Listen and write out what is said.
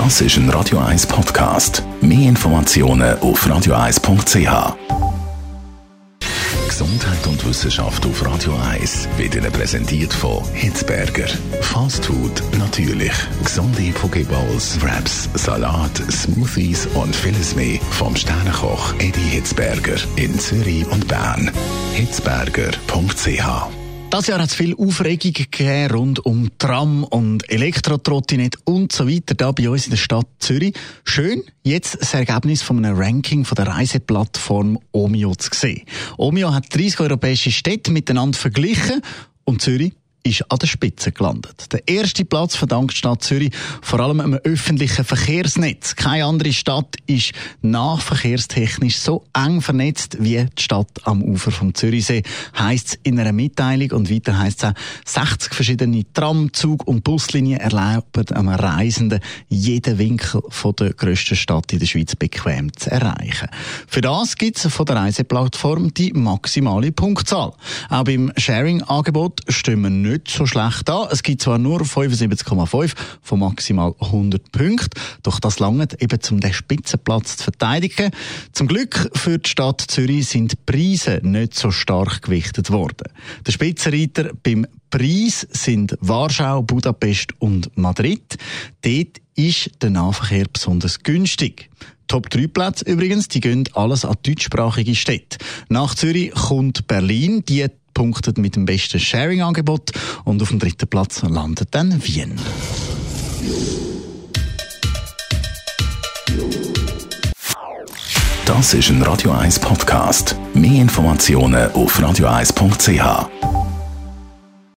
Das ist ein Radio 1 Podcast. Mehr Informationen auf radioeis.ch. Gesundheit und Wissenschaft auf Radio 1 wird Ihnen präsentiert von Hitzberger. Fast Food natürlich. Gesunde Pokeballs, Wraps, Salat, Smoothies und vieles mehr vom Sternenkoch Edi Hitzberger in Zürich und Bern. Hitzberger.ch. Das Jahr hat es viel Aufregung gegeben rund um Tram und Elektrotrottinette und so weiter da bei uns in der Stadt Zürich. Schön, jetzt das Ergebnis von einem Ranking von der Reiseplattform Omio zu sehen. Omio hat 30 europäische Städte miteinander verglichen und Zürich ist an der Spitze gelandet. Der erste Platz verdankt die Stadt Zürich vor allem einem öffentlichen Verkehrsnetz. Keine andere Stadt ist nahverkehrstechnisch so eng vernetzt wie die Stadt am Ufer vom Zürichsee, heisst es in einer Mitteilung. Und weiter heisst es auch, 60 verschiedene Tram-, Zug- und Buslinien erlauben einem Reisenden, jeden Winkel von der grössten Stadt in der Schweiz bequem zu erreichen. Für das gibt es von der Reiseplattform die maximale Punktzahl. Auch beim Sharing-Angebot stehen wir nicht so schlecht an. Es gibt zwar nur 75,5 von maximal 100 Punkten, doch das langt eben, um den Spitzenplatz zu verteidigen. Zum Glück für die Stadt Zürich sind die Preise nicht so stark gewichtet worden. Der Spitzenreiter beim Preis sind Warschau, Budapest und Madrid. Dort ist der Nahverkehr besonders günstig. Top 3 Plätze übrigens, die gehen alles an deutschsprachige Städte. Nach Zürich kommt Berlin, die punktet mit dem besten Sharing-Angebot, und auf dem dritten Platz landet dann Wien. Das ist ein Radio 1 Podcast. Mehr Informationen auf radioeis.ch.